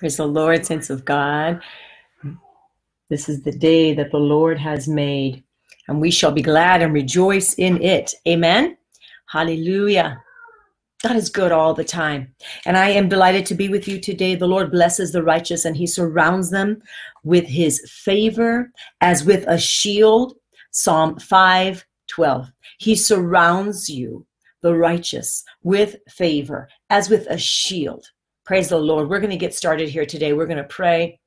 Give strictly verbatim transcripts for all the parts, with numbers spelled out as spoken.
Praise the Lord, saints of God. This is the day that the Lord has made, and we shall be glad and rejoice in it. Amen. Hallelujah. God is good all the time. And I am delighted to be with you today. The Lord blesses the righteous, and he surrounds them with his favor as with a shield. Psalm five twelve. He surrounds you, the righteous, with favor as with a shield. Praise the Lord. We're going to get started here today. We're going to pray.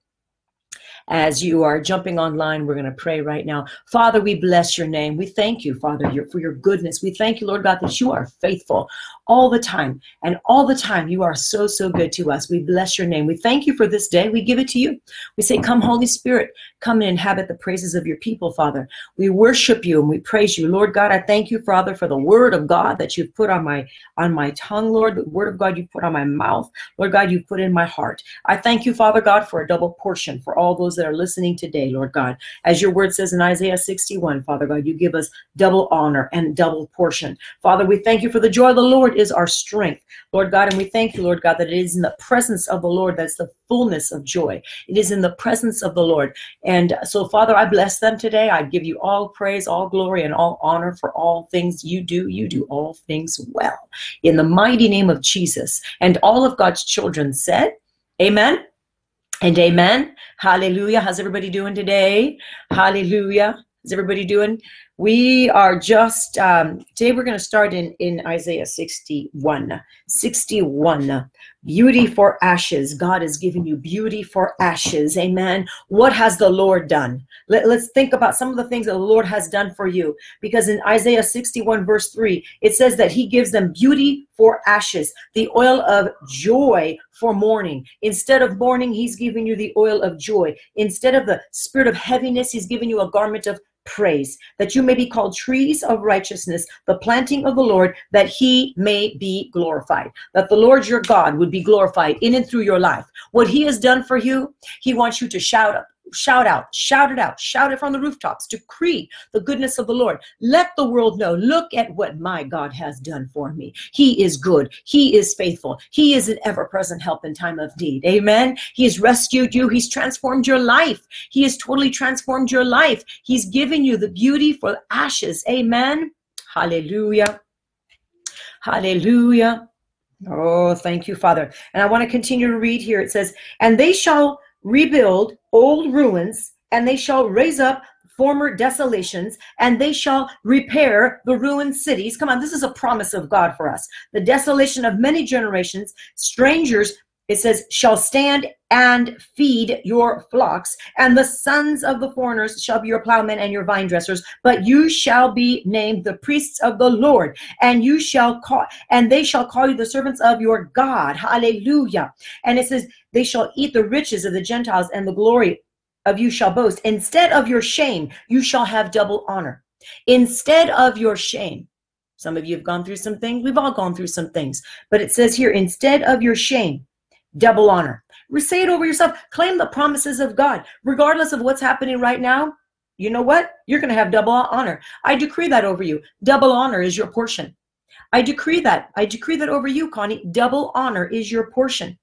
As you are jumping online, we're going to pray right now. Father, we bless your name. We thank you, Father, for your goodness. We thank you, Lord God, that you are faithful all the time. And all the time, you are so, so good to us. We bless your name. We thank you for this day. We give it to you. We say, come, Holy Spirit, come and inhabit the praises of your people, Father. We worship you and we praise you. Lord God, I thank you, Father, for the word of God that you've put on my, on my tongue, Lord, the word of God you put on my mouth. Lord God, you put in my heart. I thank you, Father God, for a double portion for all those that are listening today, Lord God. As your word says in Isaiah sixty-one, Father God, you give us double honor and double portion. Father, we thank you for the joy of the Lord is our strength, Lord God, and we thank you, Lord God, that it is in the presence of the Lord that's the fullness of joy. It is in the presence of the Lord. And so, Father, I bless them today. I give you all praise, all glory, and all honor for all things you do. You do all things well. In the mighty name of Jesus. And all of God's children said, amen. And amen. Hallelujah. How's everybody doing today? Hallelujah. How's everybody doing? We are just, um, today we're going to start in, in Isaiah sixty-one. sixty-one. Beauty for ashes. God has given you beauty for ashes. Amen. What has the Lord done? Let, let's think about some of the things that the Lord has done for you. Because in Isaiah sixty-one verse three, it says that he gives them beauty for ashes, the oil of joy for mourning. Instead of mourning, he's giving you the oil of joy. Instead of the spirit of heaviness, he's giving you a garment of praise, that you may be called trees of righteousness, the planting of the Lord, that he may be glorified, that the Lord your God would be glorified in and through your life. What he has done for you, he wants you to shout up. Shout out, shout it out, shout it from the rooftops, decree the goodness of the Lord. Let the world know, look at what my God has done for me. He is good. He is faithful. He is an ever-present help in time of need. Amen. He has rescued you. He's transformed your life. He has totally transformed your life. He's given you the beauty for ashes. Amen. Hallelujah. Hallelujah. Oh, thank you, Father. And I want to continue to read here. It says, and they shall rebuild old ruins, and they shall raise up former desolations, and they shall repair the ruined cities. Come on, this is a promise of God for us. The desolation of many generations, strangers, it says, shall stand and feed your flocks, and the sons of the foreigners shall be your plowmen and your vine dressers, but you shall be named the priests of the Lord, and you shall call, and they shall call you the servants of your God. Hallelujah. And it says, they shall eat the riches of the Gentiles, and the glory of you shall boast. Instead of your shame, you shall have double honor. Instead of your shame. Some of you have gone through some things. We've all gone through some things. But it says here, instead of your shame, double honor. Say it over yourself. Claim the promises of God. Regardless of what's happening right now, you know what? You're going to have double honor. I decree that over you. Double honor is your portion. I decree that. I decree that over you, Connie. Double honor is your portion.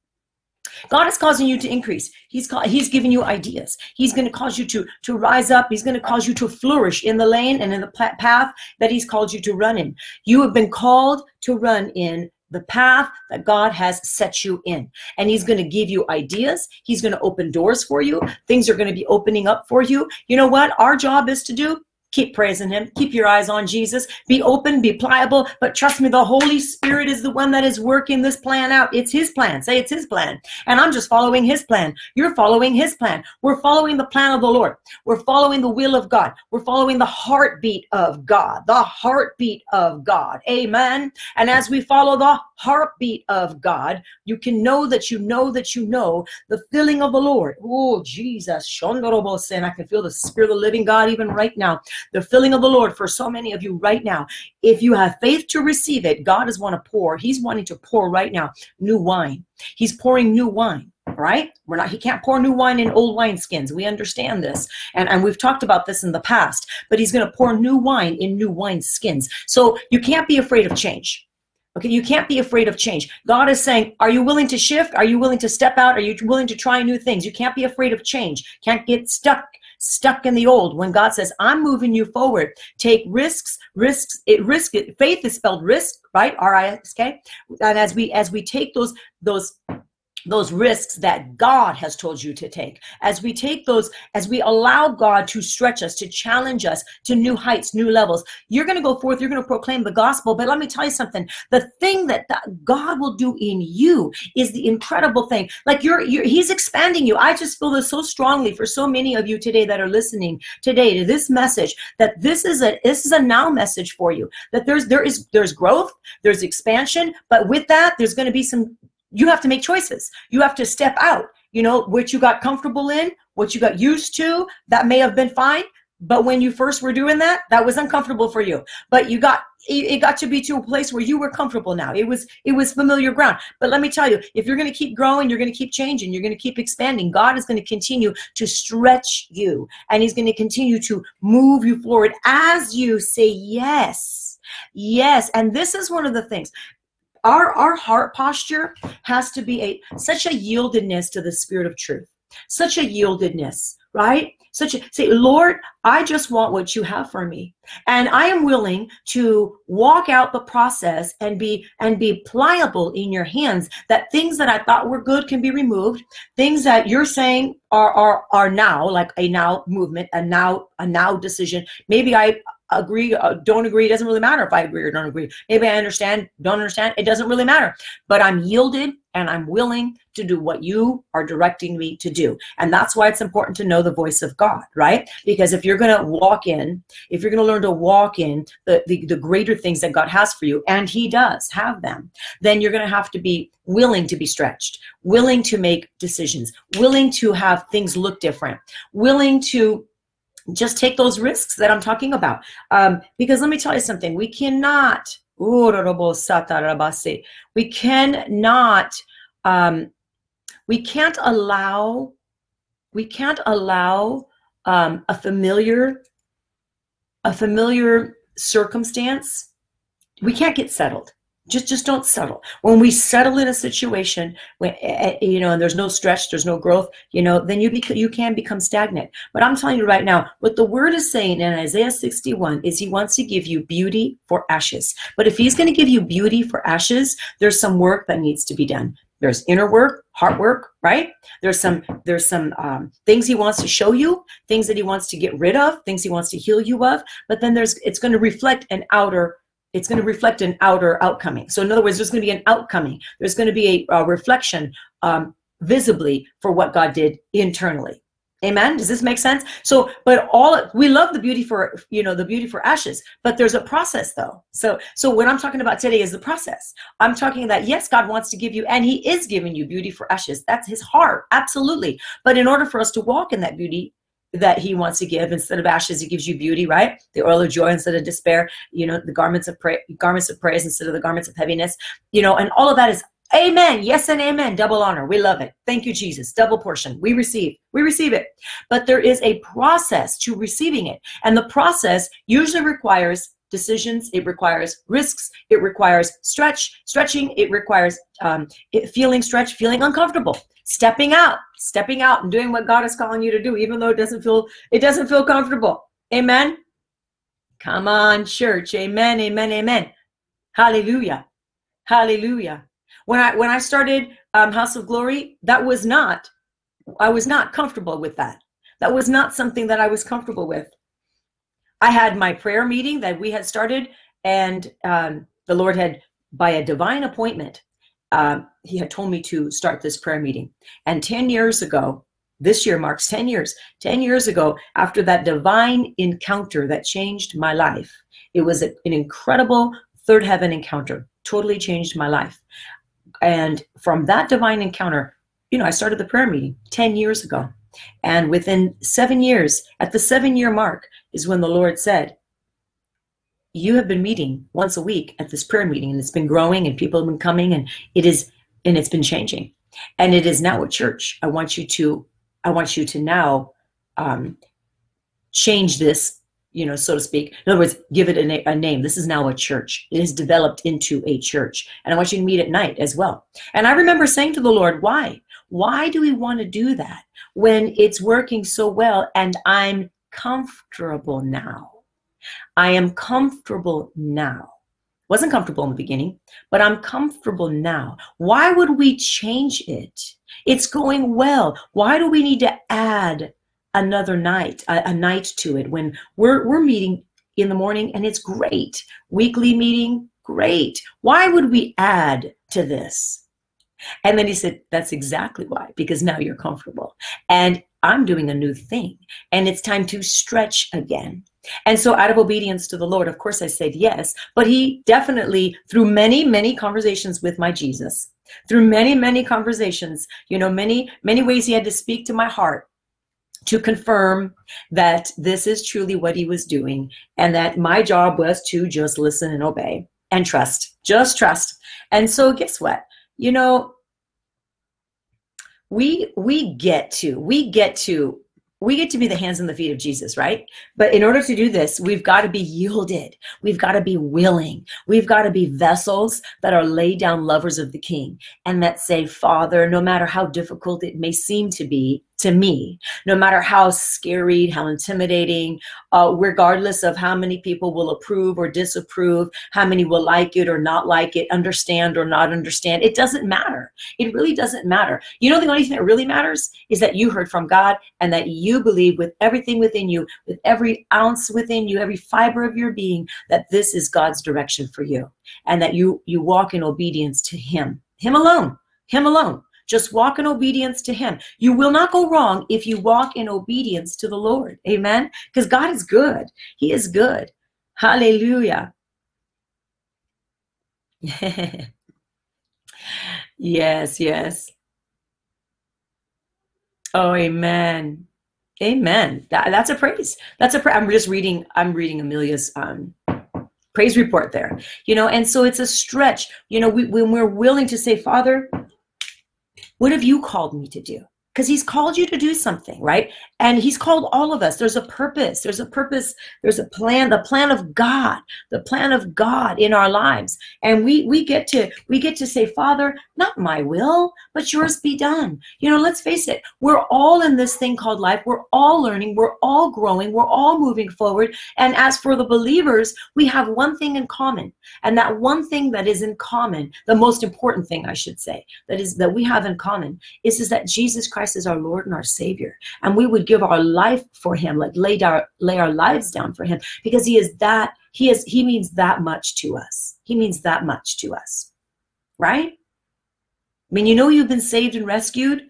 God is causing you to increase. He's ca- He's giving you ideas. He's going to cause you to, to rise up. He's going to cause you to flourish in the lane and in the path that he's called you to run in. You have been called to run in the path that God has set you in. And he's going to give you ideas. He's going to open doors for you. Things are going to be opening up for you. You know what our job is to do? Keep praising him. Keep your eyes on Jesus. Be open, be pliable, but trust me, the Holy Spirit is the one that is working this plan out. It's his plan. Say it's his plan. And I'm just following his plan. You're following his plan. We're following the plan of the Lord. We're following the will of God. We're following the heartbeat of God. The heartbeat of God. Amen. And as we follow the heartbeat of God, you can know that you know that you know the filling of the Lord. Oh, Jesus. And I can feel the Spirit of the living God even right now. The filling of the Lord for so many of you right now. If you have faith to receive it, God is want to pour. He's wanting to pour right now new wine. He's pouring new wine, right? We're not. He can't pour new wine in old wineskins. We understand this, and and we've talked about this in the past. But he's going to pour new wine in new wineskins. So you can't be afraid of change. Okay, you can't be afraid of change. God is saying, are you willing to shift? Are you willing to step out? Are you willing to try new things? You can't be afraid of change. Can't get stuck stuck in the old. When God says, I'm moving you forward, take risks, risks, it risk it. Faith is spelled risk, right? R I S K. And as we as we take those those those risks that God has told you to take, as we take those, as we allow God to stretch us, to challenge us to new heights, new levels, you're going to go forth, you're going to proclaim the gospel. But let me tell you something, the thing that God will do in you is the incredible thing. Like you're, you're he's expanding you. I just feel this so strongly for so many of you today that are listening today to this message, that this is a, this is a now message for you, that there's, there is, there's growth, there's expansion, but with that, there's going to be some, you have to make choices. You have to step out. You know, what you got comfortable in, what you got used to, that may have been fine. But when you first were doing that, that was uncomfortable for you. But you got, it got to be to a place where you were comfortable now. It was, it was familiar ground. But let me tell you, if you're going to keep growing, you're going to keep changing, you're going to keep expanding, God is going to continue to stretch you. And he's going to continue to move you forward as you say yes. Yes. And this is one of the things. Our, our heart posture has to be a such a yieldedness to the Spirit of truth, such a yieldedness, right? Such a, say, Lord, I just want what you have for me. And I am willing to walk out the process and be, and be pliable in your hands, that things that I thought were good can be removed. Things that you're saying are, are, are now, like a now movement, a now, a now decision. Maybe I, agree, uh, don't agree, it doesn't really matter if I agree or don't agree. Maybe I understand, don't understand, it doesn't really matter. But I'm yielded and I'm willing to do what you are directing me to do. And that's why it's important to know the voice of God, right? Because if you're going to walk in, if you're going to learn to walk in the, the, the greater things that God has for you, and he does have them, then you're going to have to be willing to be stretched, willing to make decisions, willing to have things look different, willing to just take those risks that I'm talking about. Um, because let me tell you something, we cannot, we cannot, um, we can't allow, we can't allow um, a familiar, a familiar circumstance. We can't get settled. Just, just don't settle. When we settle in a situation, when, you know, and there's no stretch, there's no growth, you know, then you bec- you can become stagnant. But I'm telling you right now, what the word is saying in Isaiah sixty-one is he wants to give you beauty for ashes. But if he's going to give you beauty for ashes, there's some work that needs to be done. There's inner work, heart work, right? There's some, there's some um, things he wants to show you, things that he wants to get rid of, things he wants to heal you of. But then there's, it's going to reflect an outer It's going to reflect an outer outcoming. So in other words, there's going to be an outcoming. There's going to be a, a reflection um, visibly for what God did internally. Amen. Does this make sense? So, but all, we love the beauty for, you know, the beauty for ashes, but there's a process though. So, so what I'm talking about today is the process. I'm talking that, yes, God wants to give you, and he is giving you beauty for ashes. That's his heart. Absolutely. But in order for us to walk in that beauty that he wants to give, instead of ashes, he gives you beauty, right? The oil of joy instead of despair, you know, the garments of praise, garments of praise instead of the garments of heaviness, you know, and all of that is amen. Yes. And amen. Double honor. We love it. Thank you, Jesus. Double portion. We receive, we receive it, but there is a process to receiving it. And the process usually requires decisions. It requires risks. It requires stretch, stretching. It requires um, it, feeling stretched, feeling uncomfortable, stepping out, stepping out and doing what God is calling you to do, even though it doesn't feel, it doesn't feel comfortable. Amen. Come on, church. Amen. Amen. Amen. Hallelujah. Hallelujah. When I, when I started um, House of Glory, that was not, I was not comfortable with that. That was not something that I was comfortable with. I had my prayer meeting that we had started, and um, the Lord had, by a divine appointment, uh, he had told me to start this prayer meeting. And ten years ago, this year marks ten years, ten years ago, after that divine encounter that changed my life, it was an incredible third heaven encounter, totally changed my life. And from that divine encounter, you know, I started the prayer meeting ten years ago. And within seven years, at the seven year mark is when the Lord said, you have been meeting once a week at this prayer meeting, and it's been growing and people have been coming, and it is, and it's been changing. And it is now a church. I want you to, I want you to now um, change this you know, so to speak. In other words, give it a, na- a name. This is now a church. It is developed into a church. And I want you to meet at night as well. And I remember saying to the Lord, why? Why do we want to do that when it's working so well and I'm comfortable now? I am comfortable now. Wasn't comfortable in the beginning, but I'm comfortable now. Why would we change it? It's going well. Why do we need to add another night, a, a night to it when we're we're meeting in the morning and it's great? Weekly meeting, great. Why would we add to this? And then he said, that's exactly why, because now you're comfortable. And I'm doing a new thing, and it's time to stretch again. And so out of obedience to the Lord, of course, I said yes. But he definitely, through many, many conversations with my Jesus, through many, many conversations, you know, many, many ways he had to speak to my heart to confirm that this is truly what he was doing, and that my job was to just listen and obey and trust, just trust. And so guess what? You know, we we get to, we get to, we get to be the hands and the feet of Jesus, right? But in order to do this, we've got to be yielded. We've got to be willing. We've got to be vessels that are laid down lovers of the King, and that say, Father, no matter how difficult it may seem to be to me, no matter how scary, how intimidating, uh, regardless of how many people will approve or disapprove, how many will like it or not like it, understand or not understand, it doesn't matter. It really doesn't matter. You know, the only thing that really matters is that you heard from God and that you believe with everything within you, with every ounce within you, every fiber of your being, that this is God's direction for you, and that you, you walk in obedience to Him, Him alone, Him alone. Just walk in obedience to Him. You will not go wrong if you walk in obedience to the Lord. Amen? Because God is good. He is good. Hallelujah. Yes, yes. Oh, amen. Amen. That, that's a praise. That's a praise. I'm just reading, I'm reading Amelia's um praise report there. You know, and so it's a stretch. You know, we, when we're willing to say, Father, what have you called me to do? Because He's called you to do something, right? And He's called all of us. There's a purpose. There's a purpose. There's a plan, the plan of God, the plan of God in our lives. And we we get to we get to say, Father, not my will, but yours be done. You know, let's face it. We're all in this thing called life. We're all learning. We're all growing. We're all moving forward. And as for the believers, we have one thing in common. And that one thing that is in common, the most important thing, I should say, that is that we have in common is, is that Jesus Christ Christ is our Lord and our Savior, and we would give our life for Him, like lay down, lay our lives down for Him, because He is that He is He means that much to us. He means that much to us, right? I mean, you know, you've been saved and rescued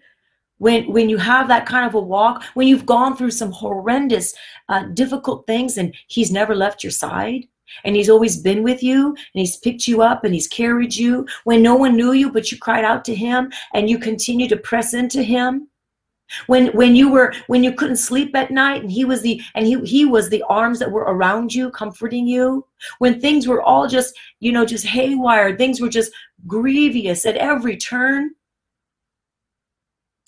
when when you have that kind of a walk, when you've gone through some horrendous, uh, difficult things, and He's never left your side. And He's always been with you, and He's picked you up, and He's carried you when no one knew you, but you cried out to Him and you continue to press into Him. When when you were when you couldn't sleep at night, and He was the and He He was the arms that were around you, comforting you. When things were all just, you know, just haywire, things were just grievous at every turn.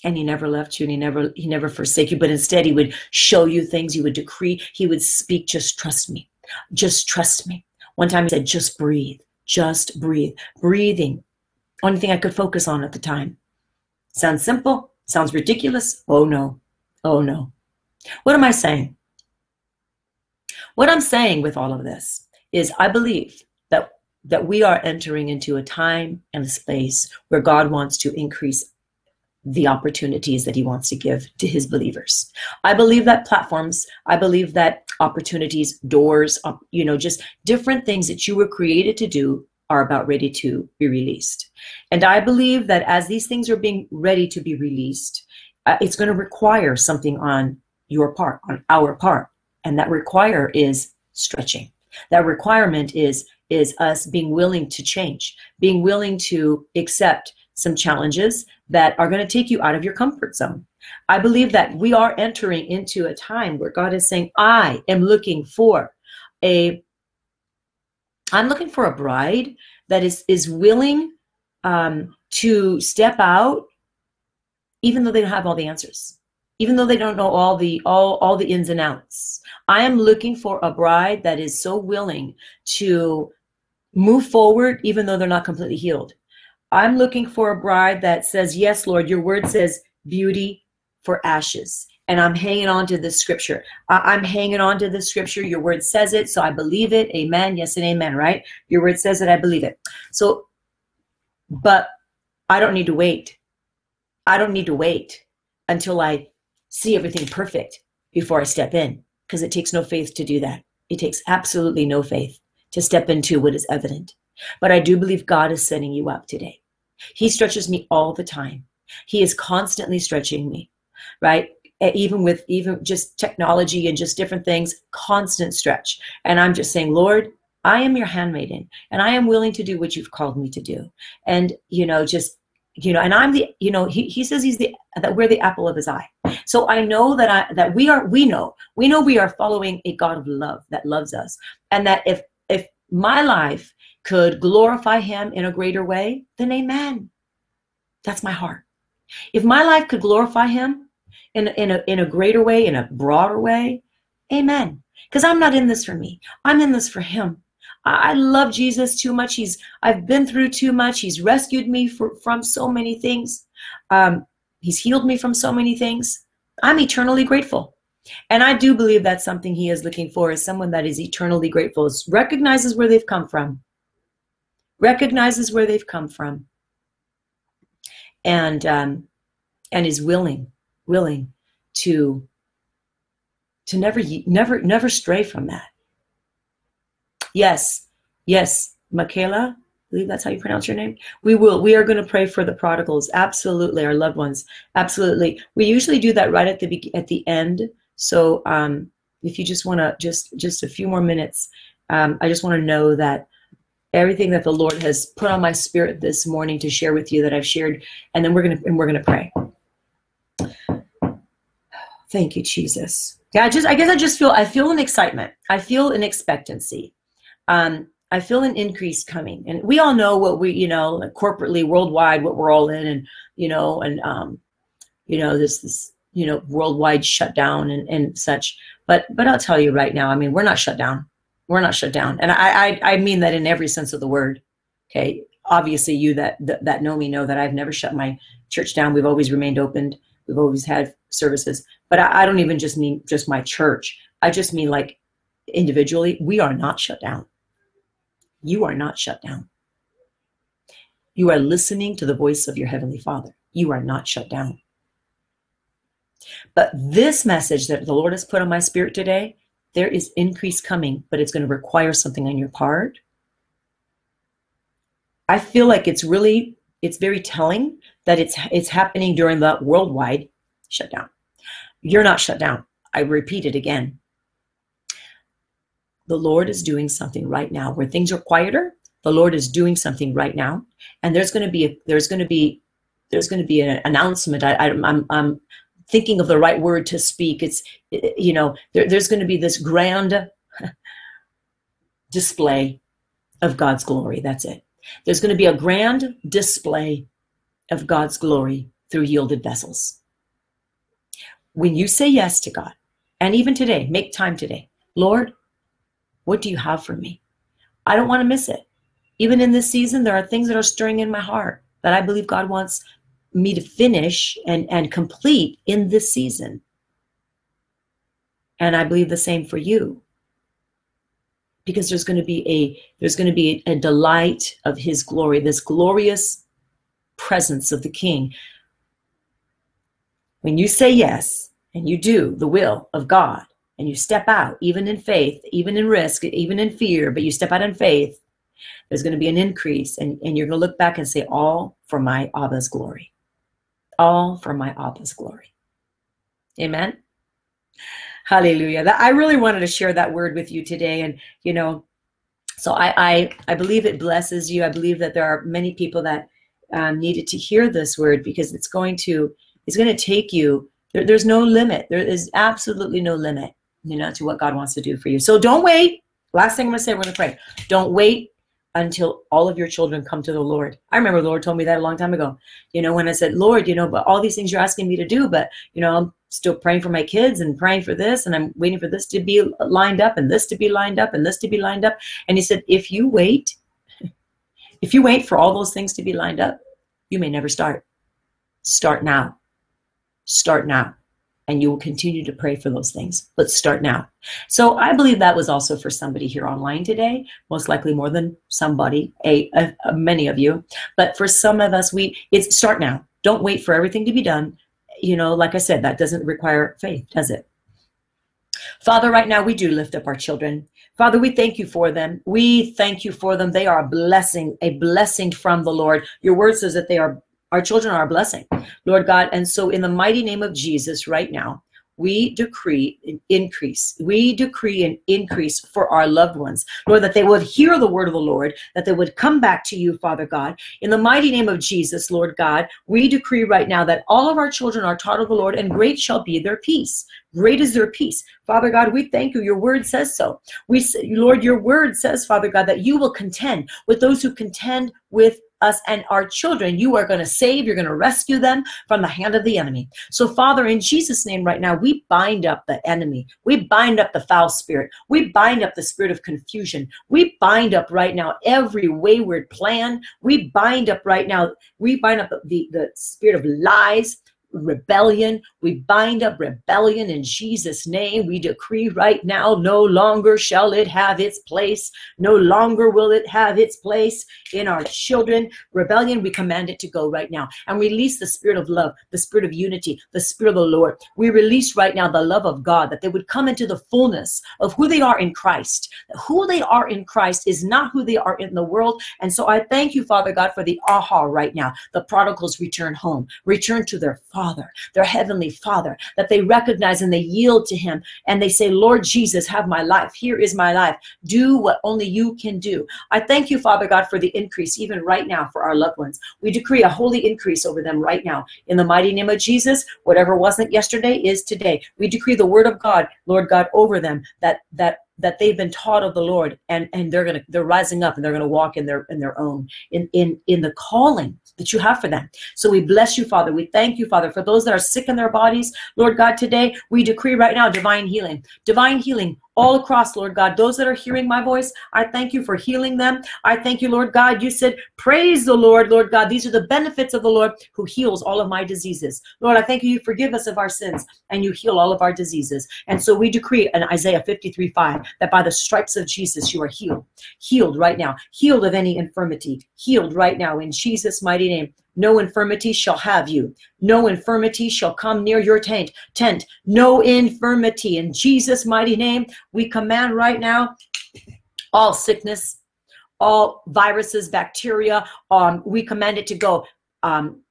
And He never left you, and he never, he never forsake you, but instead He would show you things, He would decree, He would speak, just trust me. Just trust me. One time He said, just breathe, just breathe. Breathing, only thing I could focus on at the time. Sounds simple, sounds ridiculous. Oh no, oh no. What am I saying? What I'm saying with all of this is I believe that, that we are entering into a time and a space where God wants to increase the opportunities that He wants to give to His believers. I believe that platforms, I believe that opportunities, doors, you know, just different things that you were created to do are about ready to be released. And I believe that as these things are being ready to be released, uh, it's going to require something on your part, on our part. And that require is stretching. That requirement is, is us being willing to change, being willing to accept some challenges that are going to take you out of your comfort zone. I believe that we are entering into a time where God is saying, I am looking for a, I'm looking for a bride that is, is willing um, to step out, even though they don't have all the answers. even though they don't know all the all all the ins and outs. I am looking for a bride that is so willing to move forward, even though they're not completely healed. I'm looking for a bride that says, yes, Lord, your word says beauty for ashes. And I'm hanging on to this scripture. I'm hanging on to this scripture. Your word says it, so I believe it. Amen. Yes and amen, right? Your word says it, I believe it. So, but I don't need to wait. I don't need to wait until I see everything perfect before I step in, because it takes no faith to do that. It takes absolutely no faith to step into what is evident. But I do believe God is setting you up today. He stretches me all the time. He is constantly stretching me, right? Even with even just technology and just different things, constant stretch. And I'm just saying, Lord, I am your handmaiden, and I am willing to do what you've called me to do. And, you know, just, you know, and I'm the, you know, he, he says he's the, that we're the apple of his eye. So I know that I, that we are, we know, we know we are following a God of love that loves us. And that if, if my life could glorify him in a greater way, then amen. That's my heart. If my life could glorify him in, in a, in a greater way, in a broader way, amen. Because I'm not in this for me. I'm in this for him. I love Jesus too much. He's, I've been through too much. He's rescued me for, from so many things. Um, he's healed me from so many things. I'm eternally grateful. And I do believe that's something he is looking for, is someone that is eternally grateful, recognizes where they've come from, recognizes where they've come from, and um, and is willing, willing to, to never, never, never stray from that. Yes, yes, Michaela, I believe that's how you pronounce your name. We will, we are going to pray for the prodigals, absolutely, our loved ones, absolutely. We usually do that right at the be- at the end. So um, if you just want to, just just a few more minutes, um, I just want to know that everything that the Lord has put on my spirit this morning to share with you that I've shared, and then we're gonna and we're gonna pray. Thank you, Jesus. Yeah, I just, I guess I just feel, I feel an excitement. I feel an expectancy. Um, I feel an increase coming, and we all know what we, you know, like corporately, worldwide, what we're all in, and, you know, and, um, you know, this, this, you know, worldwide shutdown and, and such, but, but I'll tell you right now, I mean, we're not shut down. We're not shut down. And I, I, I mean that in every sense of the word. Okay. Obviously you that, that, that know me know that I've never shut my church down. We've always remained open. We've always had services, but I, I don't even just mean just my church. I just mean like individually, we are not shut down. You are not shut down. You are listening to the voice of your Heavenly Father. You are not shut down. But this message that the Lord has put on my spirit today, there is increase coming, but it's going to require something on your part. I feel like it's really, it's very telling that it's it's happening during the worldwide shutdown. You're not shut down. I repeat it again. The Lord is doing something right now where things are quieter. The Lord is doing something right now, and there's going to be a, there's going to be there's going to be an announcement. I, I, I'm I'm thinking of the right word to speak. It's you know there, there's going to be this grand display of God's glory. That's it. There's going to be a grand display of God's glory through yielded vessels. When you say yes to God, and even today, make time today, Lord. What do you have for me? I don't want to miss it. Even in this season, there are things that are stirring in my heart that I believe God wants me to finish and, and complete in this season. And I believe the same for you. Because there's going to be a there's going to be a delight of his glory, this glorious presence of the King. When you say yes, and you do the will of God, and you step out, even in faith, even in risk, even in fear, but you step out in faith, there's going to be an increase, and, and you're going to look back and say, all for my Abba's glory. All for my Abba's glory. Amen? Hallelujah. That, I really wanted to share that word with you today, and, you know, so I, I, I believe it blesses you. I believe that there are many people that um, needed to hear this word, because it's going to, it's going to take you, there, there's no limit. There is absolutely no limit, you know, to what God wants to do for you. So don't wait. Last thing I'm going to say, we're going to pray. Don't wait until all of your children come to the Lord. I remember the Lord told me that a long time ago, you know, when I said, Lord, you know, but all these things you're asking me to do, but, you know, still praying for my kids and praying for this, and I'm waiting for this to be lined up and this to be lined up and this to be lined up. And he said, if you wait, if you wait for all those things to be lined up, you may never start. Start now. Start now. And you will continue to pray for those things. Let's start now. So I believe that was also for somebody here online today, most likely more than somebody, a, a, a many of you. But for some of us, we it's start now. Don't wait for everything to be done. You know, like I said, that doesn't require faith, does it? Father, right now we do lift up our children. Father, we thank you for them. We thank you for them. They are a blessing, a blessing from the Lord. Your word says that they are Our children are a blessing, Lord God. And so in the mighty name of Jesus right now, we decree an increase. We decree an increase for our loved ones, Lord, that they would hear the word of the Lord, that they would come back to you, Father God. In the mighty name of Jesus, Lord God, we decree right now that all of our children are taught of the Lord, and great shall be their peace. Great is their peace. Father God, we thank you. Your word says so. We, Lord, your word says, Father God, that you will contend with those who contend with us and our children. You are going to save, you're going to rescue them from the hand of the enemy. So Father, in Jesus' name right now, we bind up the enemy. We bind up the foul spirit. We bind up the spirit of confusion. We bind up right now every wayward plan. We bind up right now, we bind up the, the spirit of lies, rebellion. We bind up rebellion in Jesus' name. We decree right now, no longer shall it have its place. No longer will it have its place in our children. Rebellion, we command it to go right now. And release the spirit of love, the spirit of unity, the spirit of the Lord. We release right now the love of God, that they would come into the fullness of who they are in Christ. Who they are in Christ is not who they are in the world. And so I thank you, Father God, for the aha right now. The prodigals return home, return to their father. Father, their heavenly Father, that they recognize and they yield to him and they say, Lord Jesus, have my life. Here is my life. Do what only you can do. I thank you, Father God, for the increase even right now for our loved ones. We decree a holy increase over them right now. In the mighty name of Jesus, whatever wasn't yesterday is today. We decree the word of God, Lord God, over them, that that that they've been taught of the Lord, and, and they're gonna they're rising up and they're gonna walk in their in their own, in in in the calling that you have for them. So we bless you, Father. We thank you, Father, for those that are sick in their bodies. Lord God, today we decree right now divine healing, divine healing all across, Lord God. Those that are hearing my voice, I thank you for healing them. I thank you, Lord God. You said, praise the Lord, Lord God. These are the benefits of the Lord who heals all of my diseases. Lord, I thank you. You forgive us of our sins and you heal all of our diseases. And so we decree in Isaiah fifty-three five that by the stripes of Jesus, you are healed. Healed right now. Healed of any infirmity. Healed right now in Jesus' mighty name. No infirmity shall have you. No infirmity shall come near your tent. Tent. No infirmity. In Jesus' mighty name, we command right now all sickness, all viruses, bacteria, um, we command it to go. Um,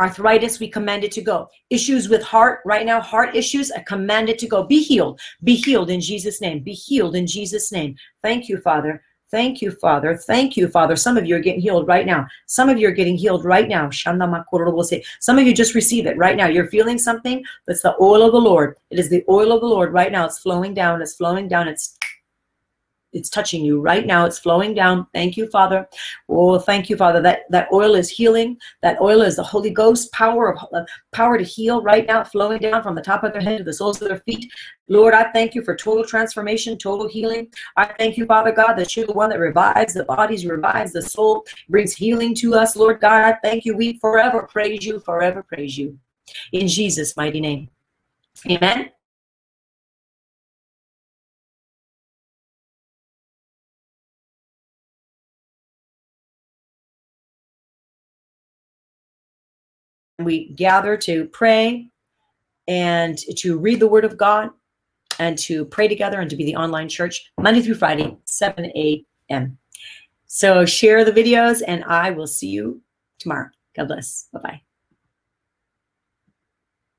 Arthritis, we command it to go. Issues with heart, right now, heart issues, I command it to go. Be healed. Be healed in Jesus' name. Be healed in Jesus' name. Thank you, Father. Thank you, Father. Thank you, Father. Some of you are getting healed right now. Some of you are getting healed right now. Some of you just receive it right now. You're feeling something. That's the oil of the Lord. It is the oil of the Lord right now. It's flowing down. It's flowing down. It's it's touching you right now. It's flowing down. Thank you, Father. Oh, thank you, Father. That that oil is healing. That oil is the Holy Ghost power of uh, power to heal right now, flowing down from the top of their head to the soles of their feet. Lord, I thank you for total transformation, total healing. I thank you, Father God, that you're the one that revives the bodies, revives the soul, brings healing to us, Lord God. I thank you. We forever praise you, forever praise you. In Jesus' mighty name. Amen. We gather to pray and to read the Word of God and to pray together and to be the online church Monday through Friday, seven a m So share the videos, and I will see you tomorrow. God bless. Bye-bye.